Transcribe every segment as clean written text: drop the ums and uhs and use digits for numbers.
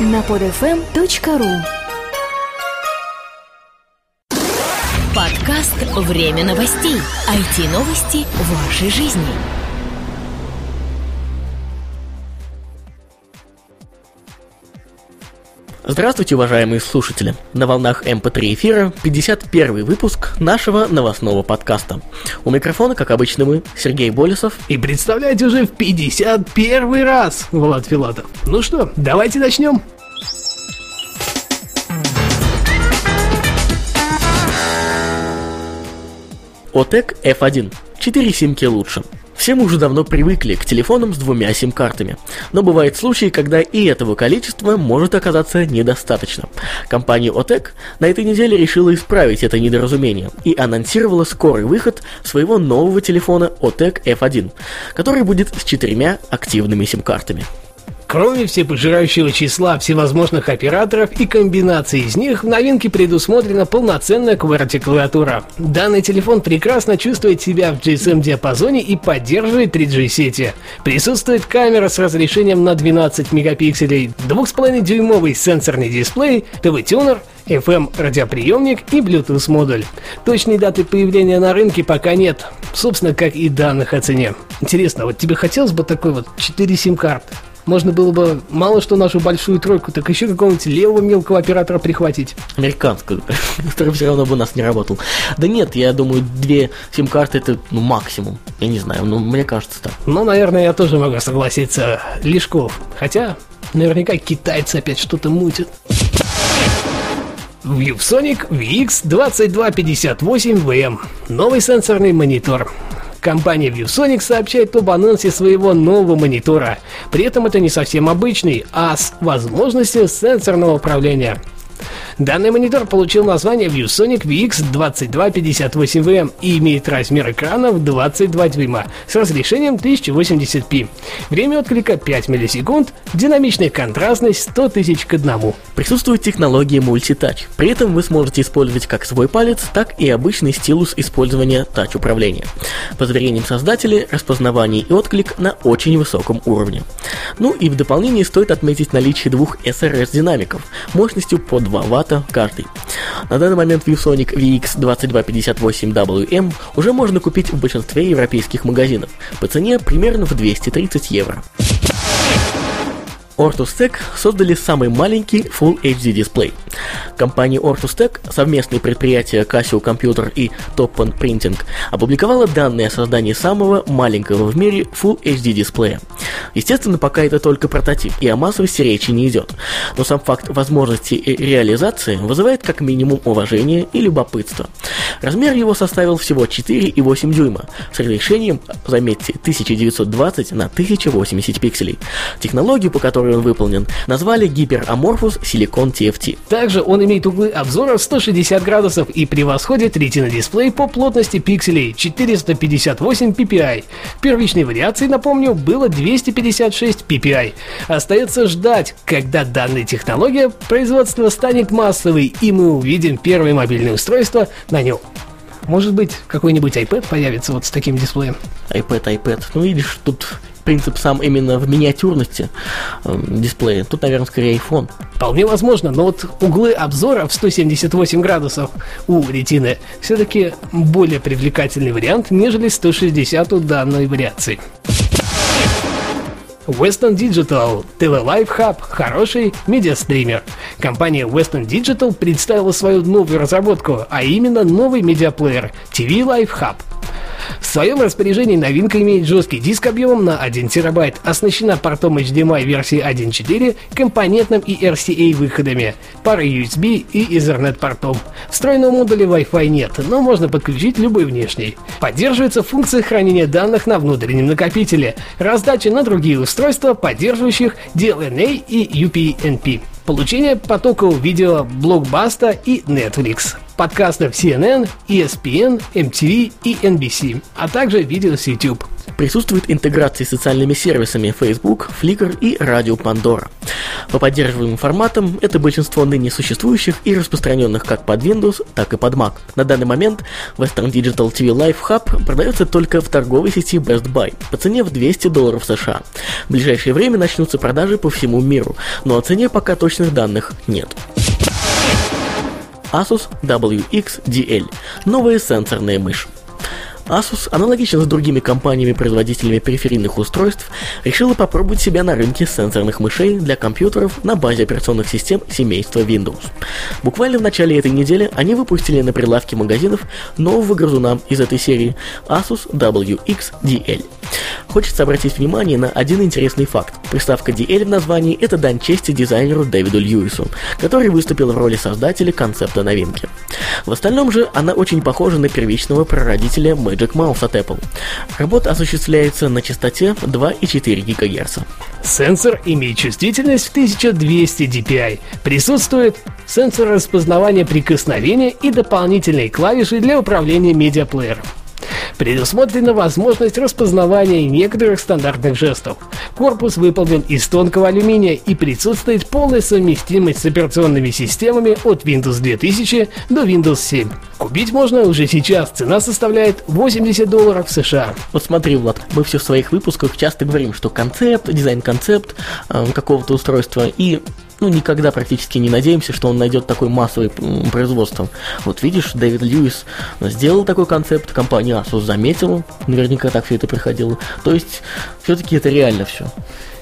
на podfm.ru. Подкаст «Время новостей». IT-новости в вашей жизни. Здравствуйте, уважаемые слушатели! На волнах МП3 эфира 51-й выпуск нашего новостного подкаста. У микрофона, как обычно, мы, Сергей Болесов. И представляете, уже в 51-й раз, Влад Филатов. Ну что, давайте начнем! OTEC F1. 4 симки лучше. Все мы уже давно привыкли к телефонам с двумя сим-картами, но бывают случаи, когда и этого количества может оказаться недостаточно. Компания OTEC на этой неделе решила исправить это недоразумение и анонсировала скорый выход своего нового телефона OTEC F1, который будет с 4 активными сим-картами. Кроме всепожирающего числа всевозможных операторов и комбинаций из них, в новинке предусмотрена полноценная QWERTY-клавиатура. Данный телефон прекрасно чувствует себя в GSM-диапазоне и поддерживает 3G-сети. Присутствует камера с разрешением на 12 мегапикселей, 2,5-дюймовый сенсорный дисплей, ТВ-тюнер, FM-радиоприемник и Bluetooth-модуль. Точной даты появления на рынке пока нет, собственно, как и данных о цене. Интересно, вот тебе хотелось бы такой вот 4 сим-карты? Можно было бы мало что нашу большую тройку, так еще какого-нибудь левого мелкого оператора прихватить. Американскую, который все равно бы у нас не работал. Да нет, я думаю, 2 сим-карты это максимум. Я не знаю, но мне кажется так. Ну, наверное, я тоже могу согласиться. Лешков. Хотя, наверняка китайцы опять что-то мутят. ViewSonic VX2258VM. Новый сенсорный монитор. Компания ViewSonic сообщает об анонсе своего нового монитора. При этом это не совсем обычный, а с возможностью сенсорного управления. Данный монитор получил название ViewSonic VX2258VM и имеет размер экрана в 22 дюйма с разрешением 1080p. Время отклика 5 миллисекунд, динамичная контрастность 100 тысяч к 1. Присутствует технология мультитач. При этом вы сможете использовать как свой палец, так и обычный стилус использования тач-управления. По заверениям создателей, распознавание и отклик на очень высоком уровне. Ну и в дополнение стоит отметить наличие 2 SRS-динамиков мощностью по 2 Вт каждый. На данный момент ViewSonic VX2258WM уже можно купить в большинстве европейских магазинов по цене примерно в 230 евро. Ortus Tech создали самый маленький Full HD дисплей. Компания Ortus Tech, совместное предприятие Casio Computer и Toppan Printing, опубликовала данные о создании самого маленького в мире Full HD дисплея. Естественно, пока это только прототип, и о массовости речи не идет, но сам факт возможности и реализации вызывает как минимум уважение и любопытство. Размер его составил всего 4,8 дюйма, с разрешением, заметьте, 1920 на 1080 пикселей. Технологию, по которой он выполнен, назвали Гипераморфус Силикон TFT. Также он имеет углы обзора 160 градусов и превосходит ретина-дисплей по плотности пикселей 458 ppi. Первичной вариации, напомню, было 256 ppi. Остается ждать, когда данная технология производства станет массовой, и мы увидим первые мобильные устройства на нем. Может быть, какой-нибудь iPad появится вот с таким дисплеем? iPad. Ну, видишь, тут принцип сам именно в миниатюрности дисплея. Тут, наверное, скорее iPhone. Вполне возможно, но вот углы обзора в 178 градусов у ретины все-таки более привлекательный вариант, нежели 160 у данной вариации. Western Digital, TV Live Hub, хороший медиастример. Компания Western Digital представила свою новую разработку, а именно новый медиаплеер TV Live Hub. В своем распоряжении новинка имеет жесткий диск объемом на 1 терабайт, оснащена портом HDMI версии 1.4, компонентным и RCA выходами, парой USB и Ethernet портом. Встроенного модуля Wi-Fi нет, но можно подключить любой внешний. Поддерживается функция хранения данных на внутреннем накопителе, раздача на другие устройства, поддерживающих DLNA и UPnP. Получение потоков видео Блокбаста и Netflix, подкастов CNN, ESPN, MTV и NBC, а также видео с YouTube. Присутствует интеграция с социальными сервисами Facebook, Flickr и Radio Pandora. По поддерживаемым форматам это большинство ныне существующих и распространенных как под Windows, так и под Mac. На данный момент Western Digital TV Live Hub продается только в торговой сети Best Buy по цене в $200 США. В ближайшее время начнутся продажи по всему миру, но о цене пока точных данных нет. Asus WXDL – новая сенсорная мышь. Asus, аналогично с другими компаниями-производителями периферийных устройств, решила попробовать себя на рынке сенсорных мышей для компьютеров на базе операционных систем семейства Windows. Буквально в начале этой недели они выпустили на прилавке магазинов нового грызуна из этой серии – Asus WXDL. Хочется обратить внимание на один интересный факт. Приставка DL в названии – это дань чести дизайнеру Дэвиду Льюису, который выступил в роли создателя концепта новинки. В остальном же она очень похожа на первичного прародителя Magic Mouse от Apple. Работа осуществляется на частоте 2,4 ГГц. Сенсор имеет чувствительность в 1200 dpi. Присутствует сенсор распознавания прикосновения и дополнительные клавиши для управления медиаплеером. Предусмотрена возможность распознавания некоторых стандартных жестов. Корпус выполнен из тонкого алюминия и присутствует полная совместимость с операционными системами от Windows 2000 до Windows 7. Купить можно уже сейчас, цена составляет $80 США. Вот смотри, Влад, мы все в своих выпусках часто говорим, что концепт, дизайн-концепт какого-то устройства и... никогда практически не надеемся, что он найдет такое массовое производство. Вот видишь, Дэвид Льюис сделал такой концепт, компания Asus заметила, наверняка так все это проходило. То есть, все-таки это реально все.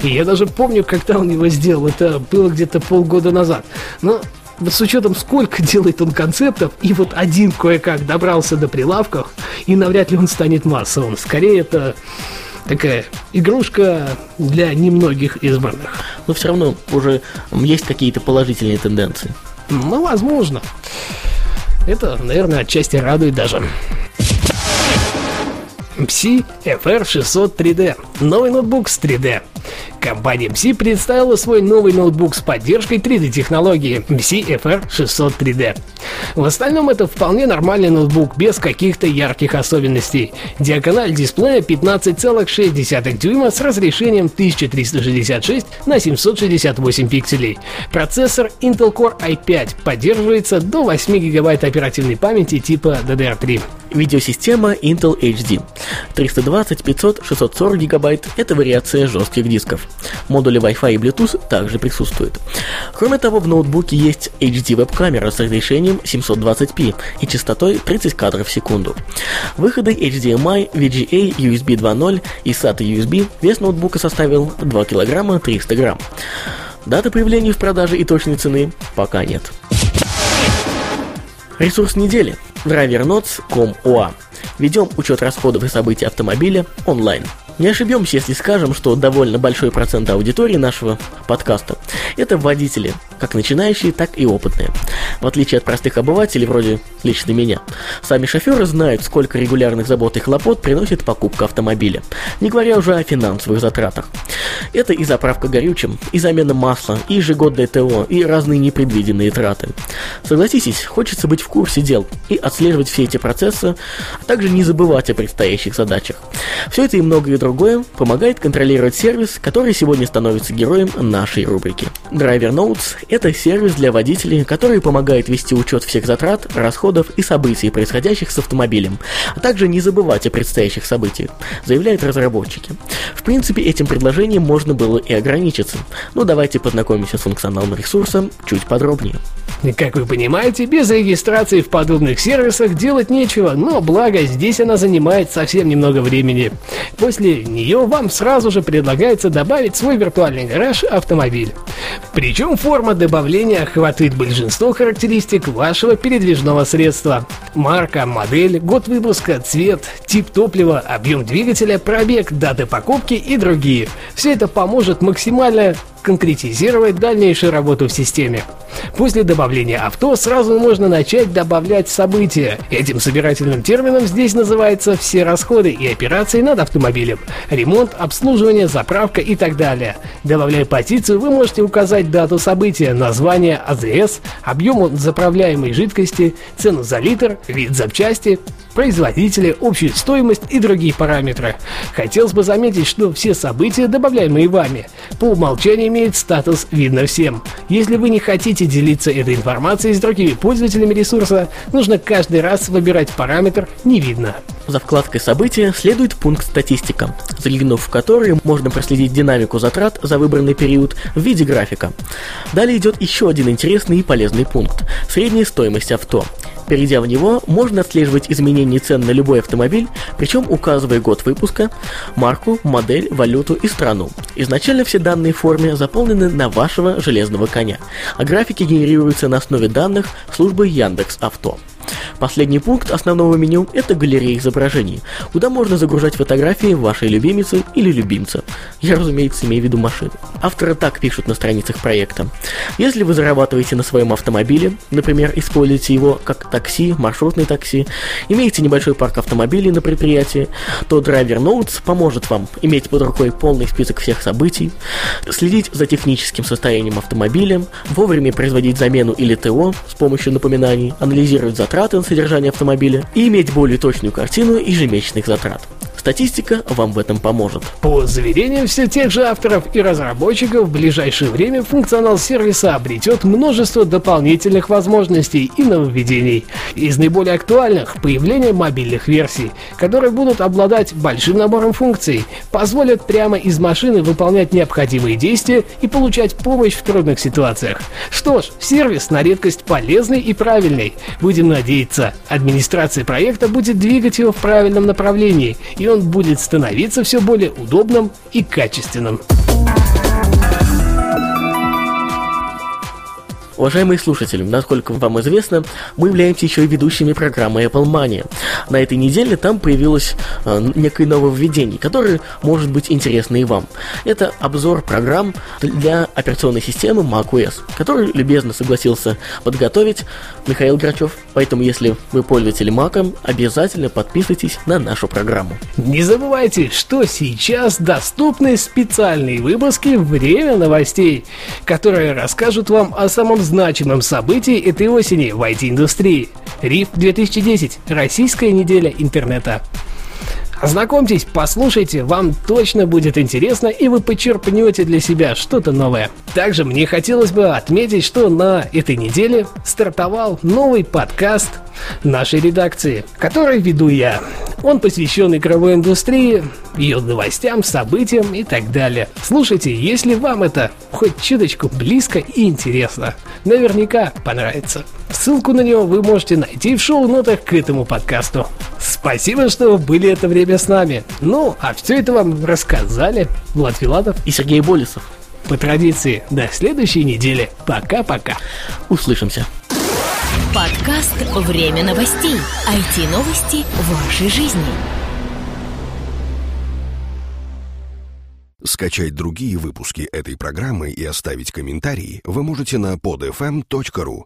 И я даже помню, когда он его сделал, это было где-то полгода назад. Но вот с учетом, сколько делает он концептов, и вот один кое-как добрался до прилавков, и навряд ли он станет массовым. Скорее, это... такая игрушка для немногих избранных. Но все равно уже есть какие-то положительные тенденции. Ну, возможно. Это, наверное, отчасти радует даже. MSI FR 600 3D. Новый ноутбук с 3D. Компания MSI представила свой новый ноутбук с поддержкой 3D-технологии MSI FR 600 3D. В остальном это вполне нормальный ноутбук без каких-то ярких особенностей. Диагональ дисплея 15,6 дюйма с разрешением 1366 на 768 пикселей. Процессор Intel Core i5 поддерживается до 8 гигабайт оперативной памяти типа DDR3. Видеосистема Intel HD. 320, 500, 640 гигабайт – это вариация жестких дисков. Модули Wi-Fi и Bluetooth также присутствуют. Кроме того, в ноутбуке есть HD-веб-камера с разрешением 720p и частотой 30 кадров в секунду. Выходы HDMI, VGA, USB 2.0 и SATA USB. Вес ноутбука составил 2 кг 300 грамм. Даты появления в продаже и точной цены пока нет. Ресурс недели. DriverNotes.com.ua. Ведем учет расходов и событий автомобиля онлайн. Не ошибемся, если скажем, что довольно большой процент аудитории нашего подкаста – это водители, как начинающие, так и опытные. В отличие от простых обывателей, вроде лично меня, сами шоферы знают, сколько регулярных забот и хлопот приносит покупка автомобиля, не говоря уже о финансовых затратах. Это и заправка горючим, и замена масла, и ежегодное ТО, и разные непредвиденные траты. Согласитесь, хочется быть в курсе дел и отслеживать все эти процессы, а также не забывать о предстоящих задачах. Все это и многое другое помогает контролировать сервис, который сегодня становится героем нашей рубрики. Driver Notes – это сервис для водителей, который помогает вести учет всех затрат, расходов и событий, происходящих с автомобилем, а также не забывать о предстоящих событиях, заявляют разработчики. В принципе, этим предложением можно было и ограничиться, но давайте познакомимся с функционалом ресурса чуть подробнее. Как вы понимаете, без регистрации в подобных сервисах делать нечего, но благо здесь она занимает совсем немного времени. После нее вам сразу же предлагается добавить свой виртуальный гараж автомобиль. Причем форма добавления охватывает большинство характеристик вашего передвижного средства. Марка, модель, год выпуска, цвет, тип топлива, объем двигателя, пробег, даты покупки и другие. Все это поможет максимально конкретизировать дальнейшую работу в системе. После добавления авто сразу можно начать добавлять события. Этим собирательным термином здесь называются все расходы и операции над автомобилем. Ремонт, обслуживание, заправка и так далее. Добавляя позицию, вы можете указать дату события, название АЗС, объем заправляемой жидкости, цену за литр, вид запчасти, производителя, общую стоимость и другие параметры. Хотелось бы заметить, что все события, добавляемые вами, по умолчанию имеют статус «Видно всем». Если вы не хотите делиться этой информацией с другими пользователями ресурса, нужно каждый раз выбирать параметр «Не видно». За вкладкой «События» следует пункт «Статистика», заглянув в который можно проследить динамику затрат за выбранный период в виде графика. Далее идет еще один интересный и полезный пункт – средняя стоимость авто. Перейдя в него, можно отслеживать изменения цен на любой автомобиль, причем указывая год выпуска, марку, модель, валюту и страну. Изначально все данные в форме заполнены на вашего железного коня, а графики генерируются на основе данных службы Яндекс.Авто. Последний пункт основного меню – это галерея изображений, куда можно загружать фотографии вашей любимицы или любимца. Я, разумеется, имею в виду машину. Авторы так пишут на страницах проекта. Если вы зарабатываете на своем автомобиле, например, используете его как такси, маршрутный такси, имеете небольшой парк автомобилей на предприятии, то DriverNotes поможет вам иметь под рукой полный список всех событий, следить за техническим состоянием автомобиля, вовремя производить замену или ТО с помощью напоминаний, анализировать затраты на содержание автомобиля и иметь более точную картину ежемесячных затрат. Статистика вам в этом поможет. По заверениям все тех же авторов и разработчиков, в ближайшее время функционал сервиса обретет множество дополнительных возможностей и нововведений. Из наиболее актуальных – появление мобильных версий, которые будут обладать большим набором функций, позволят прямо из машины выполнять необходимые действия и получать помощь в трудных ситуациях. Что ж, сервис на редкость полезный и правильный. Будем надеяться, администрация проекта будет двигать его в правильном направлении, и он будет становиться все более удобным и качественным. Уважаемые слушатели, насколько вам известно, мы являемся еще и ведущими программы Apple Mania. На этой неделе там появилось некое нововведение, которое может быть интересно и вам. Это обзор программ для операционной системы macOS, который любезно согласился подготовить Михаил Грачев. Поэтому, если вы пользователи Mac, обязательно подписывайтесь на нашу программу. Не забывайте, что сейчас доступны специальные выпуски «Время новостей», которые расскажут вам о самом значимом событии этой осени в IT-индустрии. РИФ 2010. Российская неделя интернета. Ознакомьтесь, послушайте, вам точно будет интересно, и вы почерпнете для себя что-то новое. Также мне хотелось бы отметить, что на этой неделе стартовал новый подкаст нашей редакции, который веду я. Он посвящен игровой индустрии, ее новостям, событиям и так далее. Слушайте, если вам это хоть чуточку близко и интересно, наверняка понравится. Ссылку на него вы можете найти в шоу-нотах к этому подкасту. Спасибо, что были это время с нами. Ну, а все это вам рассказали Влад Филатов и Сергей Болесов. По традиции, до следующей недели. Пока-пока. Услышимся. Подкаст «Время новостей». IT-новости вашей жизни. Скачать другие выпуски этой программы и оставить комментарии вы можете на podfm.ru.